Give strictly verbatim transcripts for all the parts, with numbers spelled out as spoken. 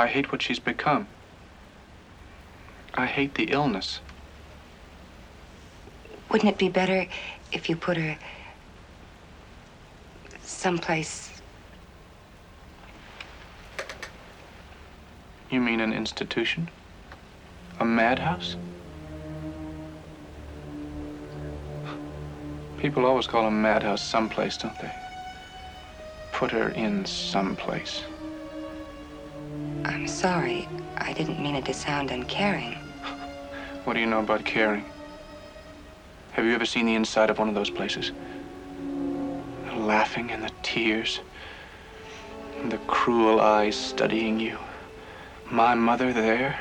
I hate what she's become. I hate the illness. Wouldn't it be better if you put her someplace? You mean an institution? A madhouse? People always call a madhouse someplace, don't they? Put her in someplace. I'm sorry. I didn't mean it to sound uncaring. What do you know about caring? Have you ever seen the inside of one of those places? The laughing and the tears, and the cruel eyes studying you. My mother there?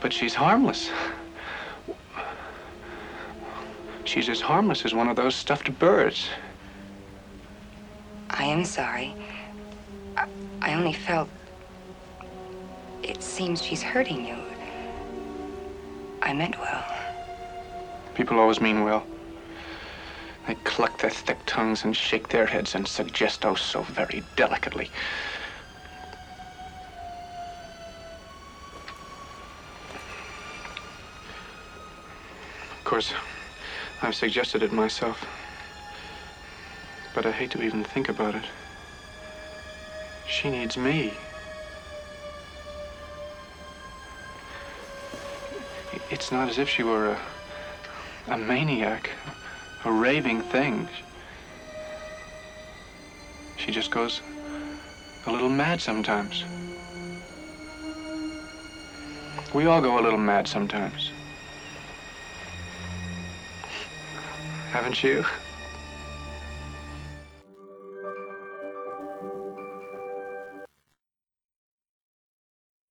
But she's harmless. She's as harmless as one of those stuffed birds. I am sorry. I, I only felt... It seems she's hurting you. I meant well. People always mean well. They cluck their thick tongues and shake their heads and suggest, oh, so very delicately. Of course, I've suggested it myself, but I hate to even think about it. She needs me. It's not as if she were a, a maniac, a raving thing. She just goes a little mad sometimes. We all go a little mad sometimes. Haven't you?